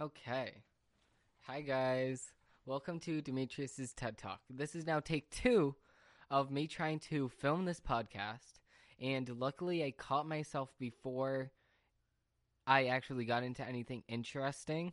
Okay. Hi, guys. Welcome to Demetrius's TED Talk. This is now take 2 of me trying to film this podcast, and luckily I caught myself before I actually got into anything interesting.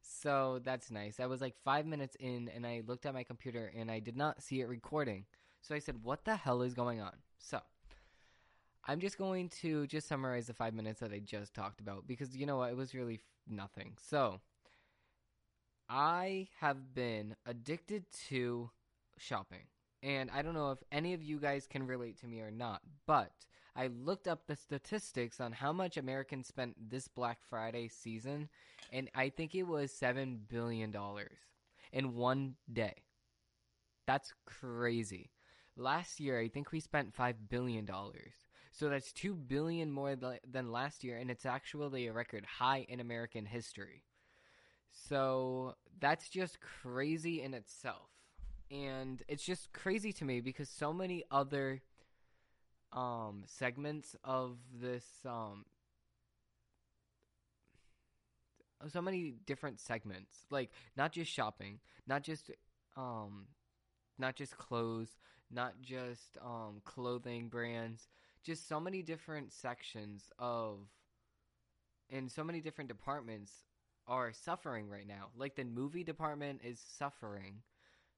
So that's nice. I was like 5 minutes in and I looked at my computer and I did not see it recording. So I said, what the hell is going on? So I'm just going to summarize the 5 minutes that I just talked about, because you know what? It was really nothing. So I have been addicted to shopping, and I don't know if any of you guys can relate to me or not, but I looked up the statistics on how much Americans spent this Black Friday season, and I think it was $7 billion in one day. That's crazy. Last year, I think we spent $5 billion. So that's $2 billion more than last year, and it's actually a record high in American history. So that's just crazy in itself. And it's just crazy to me because so many other segments of this, so many different segments, like not just shopping, not just clothes, not just clothing brands, just so many different sections of, and so many different departments are suffering right now. Like the movie department is suffering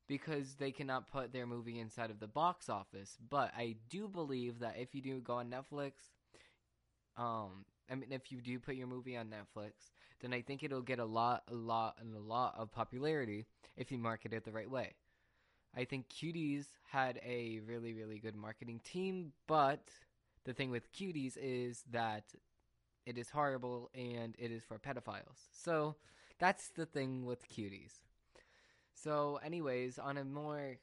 because they cannot put their movie inside of the box office. But I do believe that if you do go on Netflix, if you do put your movie on Netflix, then I think it'll get a lot of popularity if you market it the right way. I think Cuties had a really, really good marketing team, but the thing with Cuties is that it is horrible and it is for pedophiles. So that's the thing with Cuties. So anyways, on a more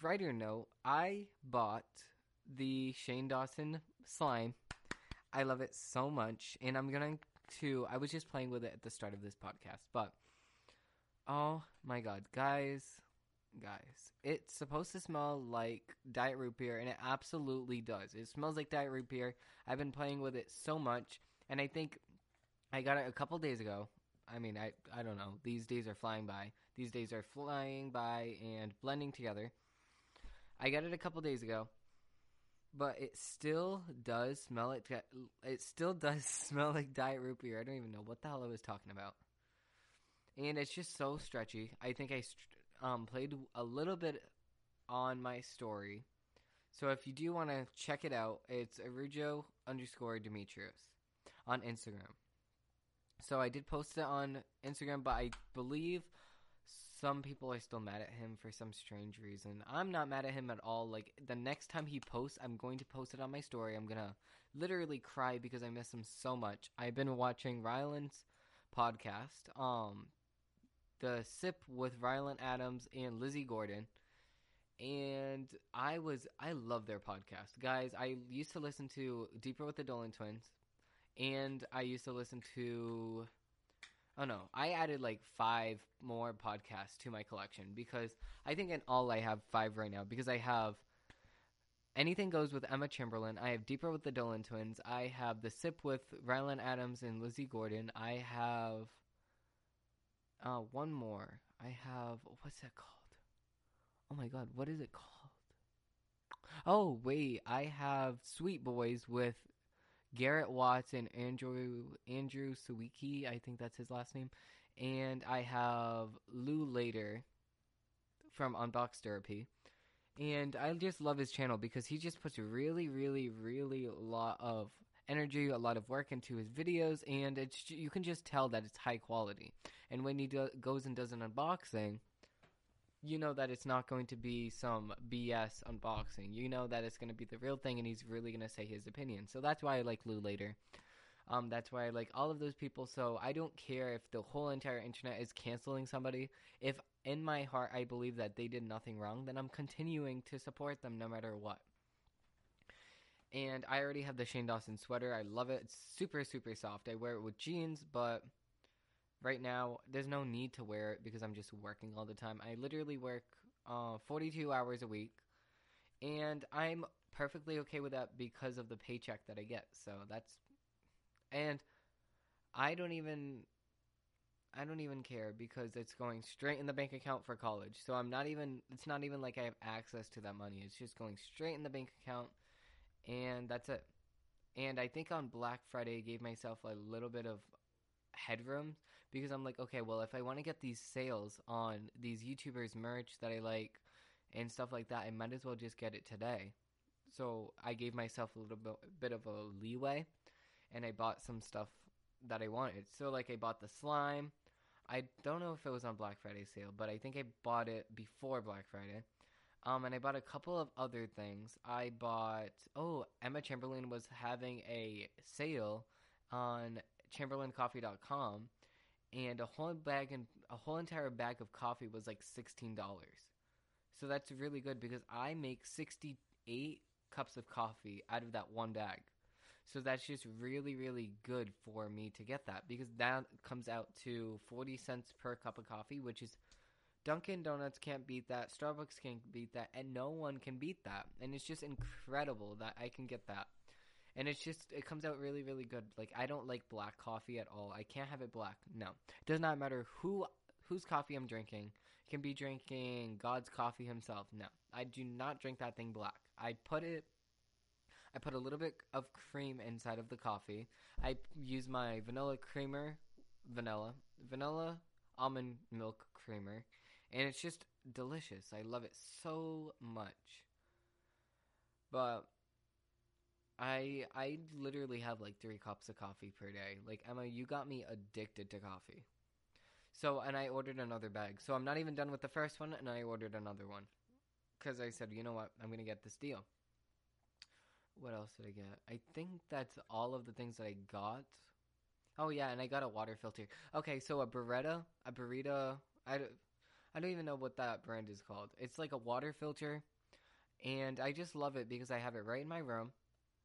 brighter note, I bought the Shane Dawson slime. I love it so much, and I'm going to – I was just playing with it at the start of this podcast, but oh my god, guys, it's supposed to smell like Diet Root Beer, and it absolutely does. It smells like Diet Root Beer. I've been playing with it so much, and I think I got it a couple days ago. I mean, I don't know. These days are flying by. These days are flying by and blending together. I got it a couple days ago, but it still does smell like Diet Root Beer. I don't even know what the hell I was talking about. And it's just so stretchy. I think I played a little bit on my story. So if you do want to check it out, it's @Arujo_Demetrius on Instagram. So I did post it on Instagram, but I believe some people are still mad at him for some strange reason. I'm not mad at him at all. Like, the next time he posts, I'm going to post it on my story. I'm going to literally cry because I miss him so much. I've been watching Ryland's podcast, The Sip with Ryland Adams and Lizzie Gordon, and I love their podcast. Guys, I used to listen to Deeper with the Dolan Twins. And I used to listen to, I added like 5 more podcasts to my collection, because I think in all I have 5 right now, because I have Anything Goes with Emma Chamberlain, I have Deeper with the Dolan Twins, I have The Sip with Ryland Adams and Lizzie Gordon, I have one more, I have, what's that called? Oh my god, what is it called? Oh, wait, I have Sweet Boys with Garrett Watts and Andrew Sawiki, I think that's his last name, and I have Lou Later from Unbox Therapy, and I just love his channel because he just puts really, really, really a lot of energy, a lot of work into his videos, and it's, you can just tell that it's high quality, and when he goes and does an unboxing, you know that it's not going to be some BS unboxing. You know that it's going to be the real thing, and he's really going to say his opinion. So that's why I like Lou Later. That's why I like all of those people. So I don't care if the whole entire internet is canceling somebody. If in my heart I believe that they did nothing wrong, then I'm continuing to support them no matter what. And I already have the Shane Dawson sweater. I love it. It's super, super soft. I wear it with jeans, but right now there's no need to wear it because I'm just working all the time. I literally work 42 hours a week, and I'm perfectly okay with that because of the paycheck that I get. So that's, and I don't even care because it's going straight in the bank account for college. So I'm not even, it's not even like I have access to that money. It's just going straight in the bank account. And that's it. And I think on Black Friday, I gave myself a little bit of headroom because I'm like, okay, well, if I want to get these sales on these YouTubers' merch that I like and stuff like that, I might as well just get it today. So I gave myself a little bit of a leeway, and I bought some stuff that I wanted. So, like, I bought the slime. I don't know if it was on Black Friday sale, but I think I bought it before Black Friday. And I bought a couple of other things. I bought, Emma Chamberlain was having a sale on chamberlaincoffee.com, and a whole entire bag of coffee was like $16. So that's really good because I make 68 cups of coffee out of that one bag. So that's just really, really good for me to get that because that comes out to 40 cents per cup of coffee, which is Dunkin' Donuts can't beat that, Starbucks can't beat that, and no one can beat that. And it's just incredible that I can get that. And it's just, it comes out really, really good. Like, I don't like black coffee at all. I can't have it black. No. It does not matter whose coffee I'm drinking. I can be drinking God's coffee himself. No. I do not drink that thing black. I put a little bit of cream inside of the coffee. I use my vanilla almond milk creamer, and it's just delicious. I love it so much. But I literally have like 3 cups of coffee per day. Like, Emma, you got me addicted to coffee. So, and I ordered another bag. So I'm not even done with the first one, and I ordered another one because I said, you know what, I'm going to get this deal. What else did I get? I think that's all of the things that I got. Oh, yeah, and I got a water filter. Okay, so a burrito, I don't even know what that brand is called. It's like a water filter, and I just love it because I have it right in my room,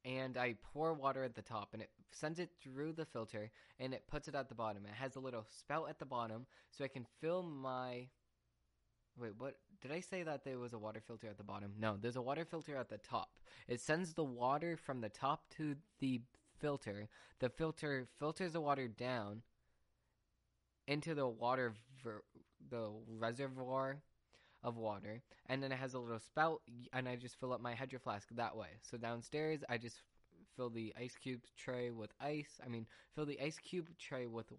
and I pour water at the top, and it sends it through the filter, and it puts it at the bottom. It has a little spout at the bottom, so I can fill my... Wait, what? Did I say that there was a water filter at the bottom? No, there's a water filter at the top. It sends the water from the top to the filter. The filter filters the water down into the water, the reservoir of water, and then it has a little spout, and I just fill up my Hydro Flask that way. So downstairs, I just fill the ice cube tray with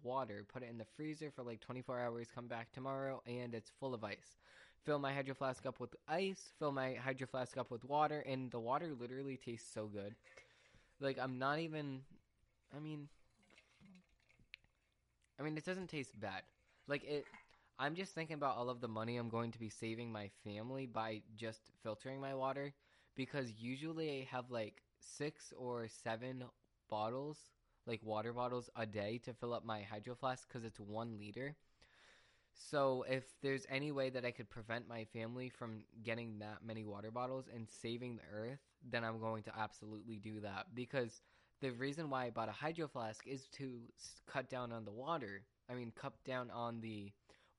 water, put it in the freezer for like 24 hours, come back tomorrow, and it's full of ice. Fill my Hydro Flask up with ice, fill my Hydro Flask up with water, and the water literally tastes so good. Like, it doesn't taste bad. Like, I'm just thinking about all of the money I'm going to be saving my family by just filtering my water, because usually I have, like, 6 or 7 bottles, like water bottles, a day to fill up my Hydro Flask because it's 1 liter. So if there's any way that I could prevent my family from getting that many water bottles and saving the earth, then I'm going to absolutely do that, because the reason why I bought a Hydro Flask is to cut down on the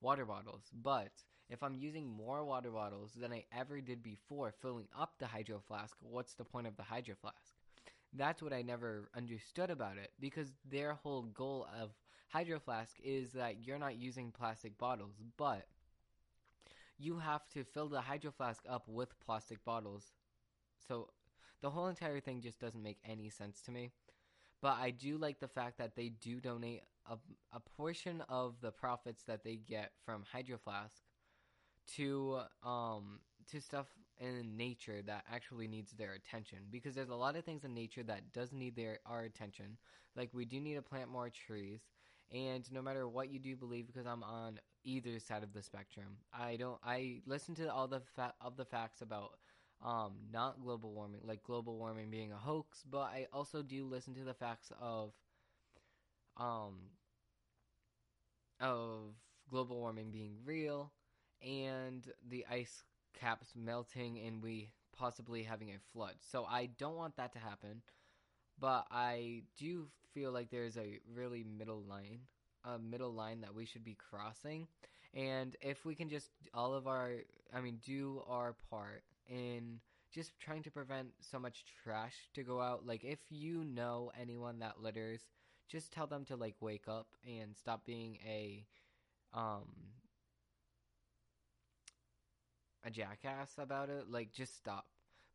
water bottles. But if I'm using more water bottles than I ever did before filling up the Hydro Flask, what's the point of the Hydro Flask? That's what I never understood about it, because their whole goal of Hydro Flask is that you're not using plastic bottles, but you have to fill the Hydro Flask up with plastic bottles. So the whole entire thing just doesn't make any sense to me. But I do like the fact that they do donate a portion of the profits that they get from Hydro Flask to stuff in nature that actually needs their attention, because there's a lot of things in nature that does need our attention. Like, we do need to plant more trees, and no matter what you do believe, because I'm on either side of the spectrum, I listen to all the facts about not global warming, like global warming being a hoax, but I also do listen to the facts of of global warming being real and the ice caps melting and we possibly having a flood. So I don't want that to happen, but I do feel like there's a really middle line that we should be crossing. And if we can just do our part in just trying to prevent so much trash to go out. Like, if you know anyone that litters, just tell them to like wake up and stop being a jackass about it. Like, just stop.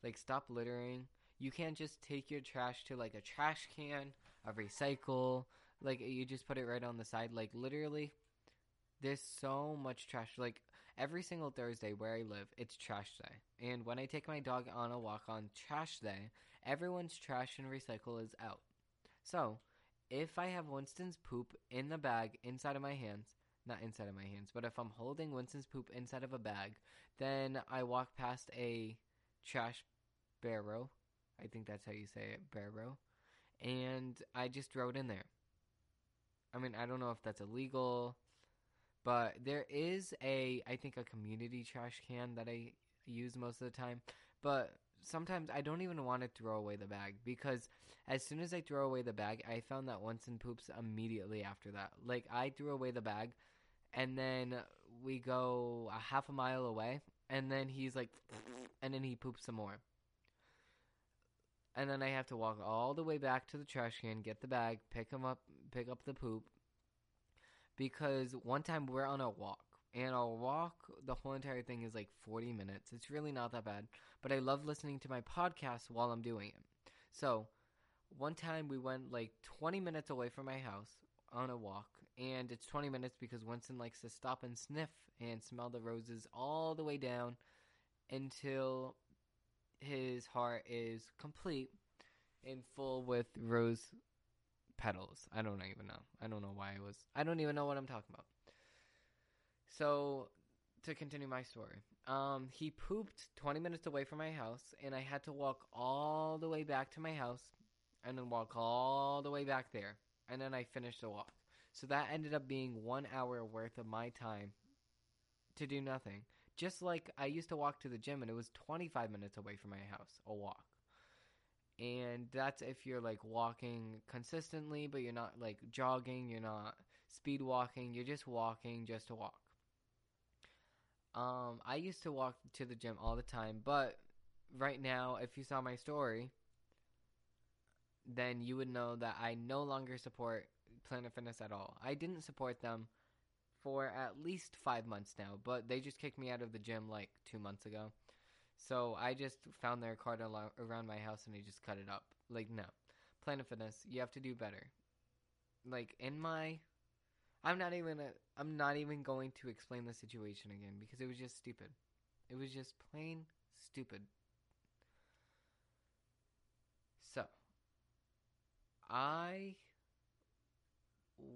Like, stop littering. You can't just take your trash to like a trash can, a recycle. Like, you just put it right on the side. Like, literally, there's so much trash. Like, every single Thursday where I live, it's trash day. And when I take my dog on a walk on trash day, everyone's trash and recycle is out. So, if I have Winston's poop in the bag inside of my hands, not inside of my hands, but if I'm holding Winston's poop inside of a bag, then I walk past a trash barrow. I think that's how you say it, barrow. And I just throw it in there. I mean, I don't know if that's illegal, but there is a community trash can that I use most of the time. But sometimes I don't even want to throw away the bag, because as soon as I throw away the bag, I found that Winston poops immediately after that. Like, I threw away the bag and then we go a half a mile away and then he's like, and then he poops some more. And then I have to walk all the way back to the trash can, get the bag, pick up the poop. Because one time we're on a walk, and our walk, the whole entire thing is like 40 minutes. It's really not that bad, but I love listening to my podcast while I'm doing it. So one time we went like 20 minutes away from my house on a walk, and it's 20 minutes because Winston likes to stop and sniff and smell the roses all the way down until his heart is complete and full with rose petals. I don't even know. I don't know why I was... I don't even know what I'm talking about. So, to continue my story. He pooped 20 minutes away from my house, and I had to walk all the way back to my house, and then walk all the way back there. And then I finished the walk. So that ended up being 1 hour worth of my time to do nothing. Just like I used to walk to the gym, and it was 25 minutes away from my house, a walk. And that's if you're like walking consistently, but you're not like jogging, you're not speed walking, you're just walking just to walk. I used to walk to the gym all the time, but right now, if you saw my story, then you would know that I no longer support Planet Fitness at all. I didn't support them for at least 5 months now, but they just kicked me out of the gym like 2 months ago. So I just found their card around my house and I just cut it up. Like, no. Planet Fitness, you have to do better. Like, I'm not even going to explain the situation again, because it was just stupid. It was just plain stupid. So,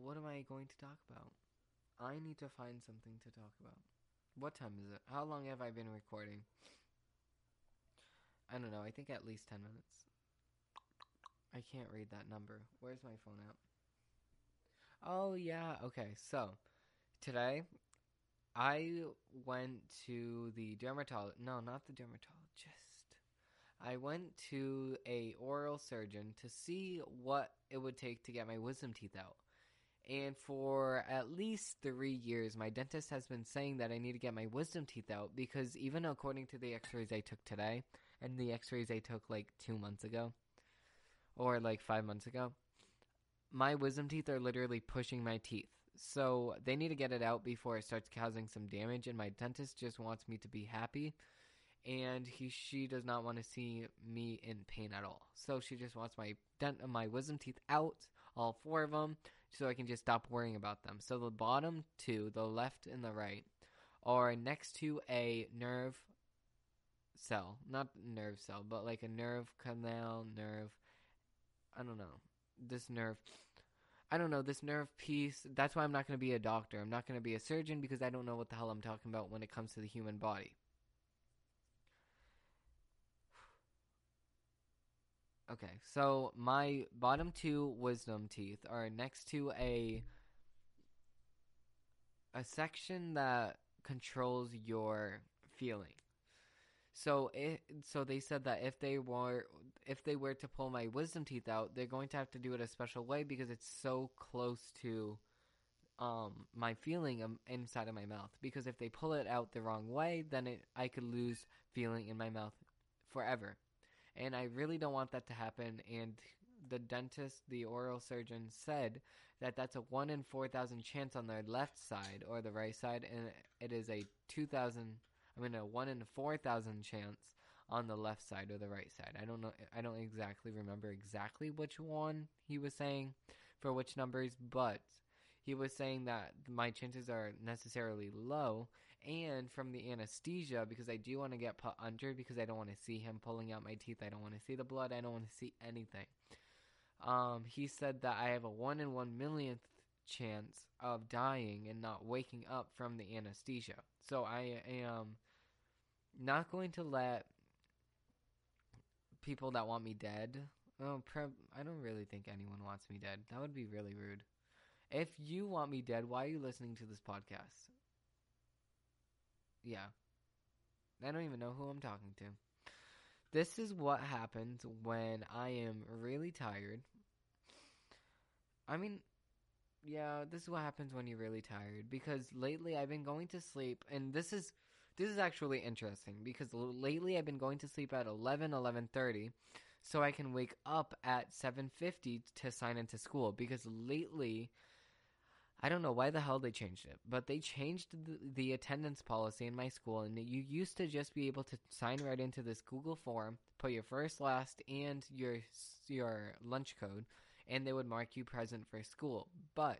what am I going to talk about? I need to find something to talk about. What time is it? How long have I been recording? I don't know. I think at least 10 minutes. I can't read that number. Where's my phone at? Oh, yeah. Okay, so today I went to the dermatologist. No, not the dermatologist. I went to a oral surgeon to see what it would take to get my wisdom teeth out. And for at least 3 years, my dentist has been saying that I need to get my wisdom teeth out, because even according to the x-rays I took today, and the x-rays I took like 2 months ago, or like 5 months ago, my wisdom teeth are literally pushing my teeth. So they need to get it out before it starts causing some damage, and my dentist just wants me to be happy, and she does not want to see me in pain at all. So she just wants my wisdom teeth out, all four of them, so I can just stop worrying about them. So the bottom two, the left and the right, are next to a nerve cell. Not nerve cell, but like a nerve canal, nerve, I don't know, this nerve, I don't know, this nerve piece. That's why I'm not going to be a doctor. I'm not going to be a surgeon, because I don't know what the hell I'm talking about when it comes to the human body. Okay, so my bottom two wisdom teeth are next to a section that controls your feeling. So they said that if they were to pull my wisdom teeth out, they're going to have to do it a special way because it's so close to my feeling inside of my mouth. Because if they pull it out the wrong way, then I could lose feeling in my mouth forever. And I really don't want that to happen. And the dentist, the oral surgeon, said that that's a 1 in 4,000 chance on their left side or the right side. And it is a 1 in 4,000 chance on the left side or the right side. I don't know. I don't remember exactly which one he was saying for which numbers. But he was saying that my chances are necessarily low. And from the anesthesia, because I do want to get put under, because I don't want to see him pulling out my teeth. I don't want to see the blood. I don't want to see anything. He said that I have a 1 in 1 millionth chance of dying and not waking up from the anesthesia. So I am not going to let people that want me dead. I don't really think anyone wants me dead. That would be really rude. If you want me dead, why are you listening to this podcast? Yeah. I don't even know who I'm talking to. This is what happens when I am really tired. I mean, yeah, this is what happens when you're really tired. Because lately I've been going to sleep, and this is actually interesting. Because lately I've been going to sleep at 11:30, so I can wake up at 7:50 to sign into school. Because lately, I don't know why the hell they changed it, but they changed the attendance policy in my school, and you used to just be able to sign right into this Google form, put your first, last, and your lunch code, and they would mark you present for school. But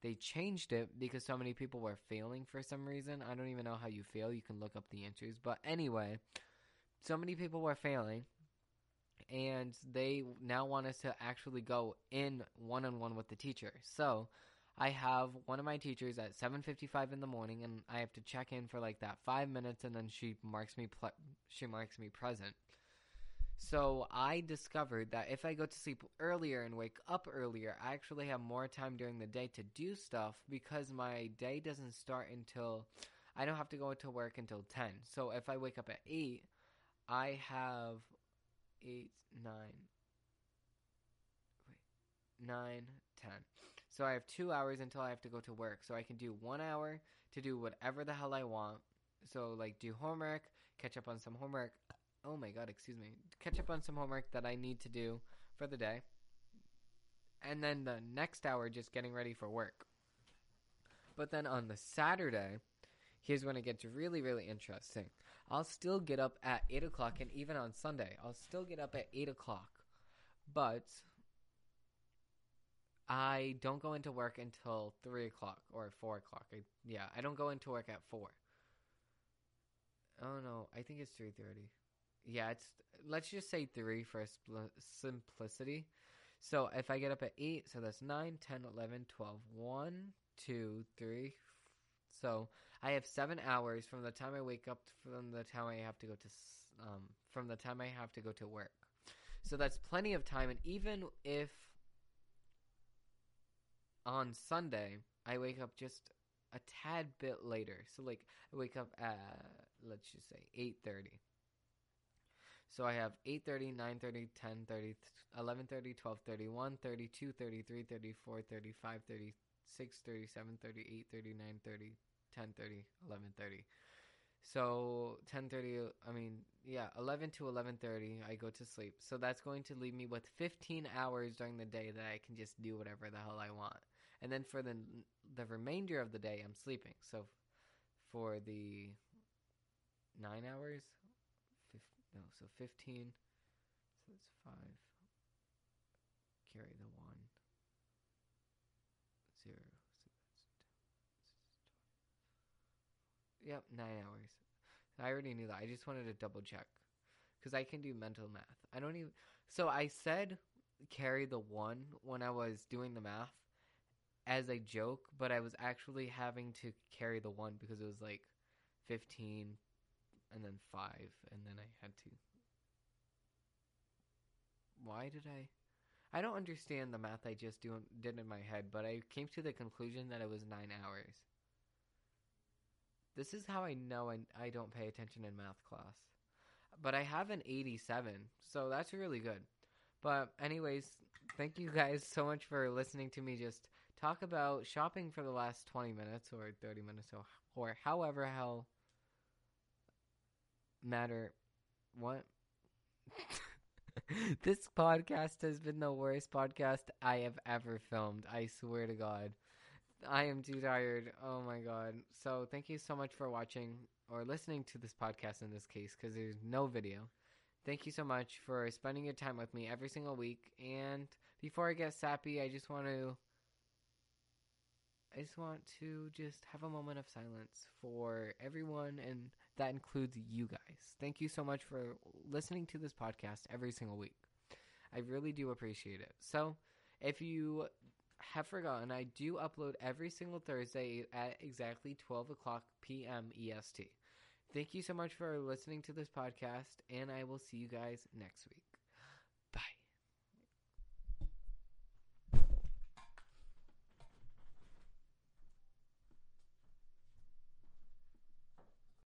they changed it because so many people were failing for some reason. I don't even know how you fail. You can look up the answers. But anyway, so many people were failing, and they now want us to actually go in one-on-one with the teacher. So I have one of my teachers at 7:55 in the morning, and I have to check in for like that 5 minutes, and then she marks me present. So I discovered that if I go to sleep earlier and wake up earlier, I actually have more time during the day to do stuff because my day doesn't start until I don't have to go to work until 10. So if I wake up at 8, I have 9, 10. So I have 2 hours until I have to go to work. So I can do 1 hour to do whatever the hell I want. So like do homework, catch up on some homework. Oh my God, excuse me. Catch up on some homework that I need to do for the day. And then the next hour just getting ready for work. But then on the Saturday, here's when it gets really, really interesting. I'll still get up at 8 o'clock and even on Sunday, I'll still get up at 8 o'clock. But I don't go into work until 3 o'clock or 4 o'clock. I don't go into work at 4. Oh, no. I think it's 3:30. Yeah, let's just say 3 for simplicity. So if I get up at 8, so that's 9, 10, 11, 12, 1, 2, 3. So I have 7 hours from the time I wake up from the time I have to go to work. So that's plenty of time, and even if on Sunday, I wake up just a tad bit later. So, like, I wake up at, let's just say, 8:30. So, I have 8:30, 9:30, 10:30, 11:30, 12:30, 1:30, 2:30, 3:30, 4:30, 5:30, 6:30, 7:30, 8:30, 9:30, 10:30, 11:30. So, 11 to 11:30, I go to sleep. So, that's going to leave me with 15 hours during the day that I can just do whatever the hell I want. And then for the remainder of the day, I'm sleeping. So, for the 9 hours, 15, so it's 5, carry the 1, 0. Yep, 9 hours. I already knew that. I just wanted to double check because I can do mental math. I don't even. So I said carry the 1 when I was doing the math as a joke, but I was actually having to carry the 1 because it was like 15 and then 5, and then I had to. why did I don't understand the math I just did in my head, but I came to the conclusion that it was 9 hours. This is how I know I don't pay attention in math class. But I have an 87, so that's really good. But anyways, thank you guys so much for listening to me just talk about shopping for the last 20 minutes or 30 minutes or however hell matter what. This podcast has been the worst podcast I have ever filmed. I swear to God. I am too tired. Oh my God. So thank you so much for watching or listening to this podcast in this case, because there's no video. Thank you so much for spending your time with me every single week. And before I get sappy, I just want to have a moment of silence for everyone, and that includes you guys. Thank you so much for listening to this podcast every single week. I really do appreciate it. So if you have forgotten, I do upload every single Thursday at exactly 12 o'clock p.m. EST. Thank you so much for listening to this podcast, and I will see you guys next week.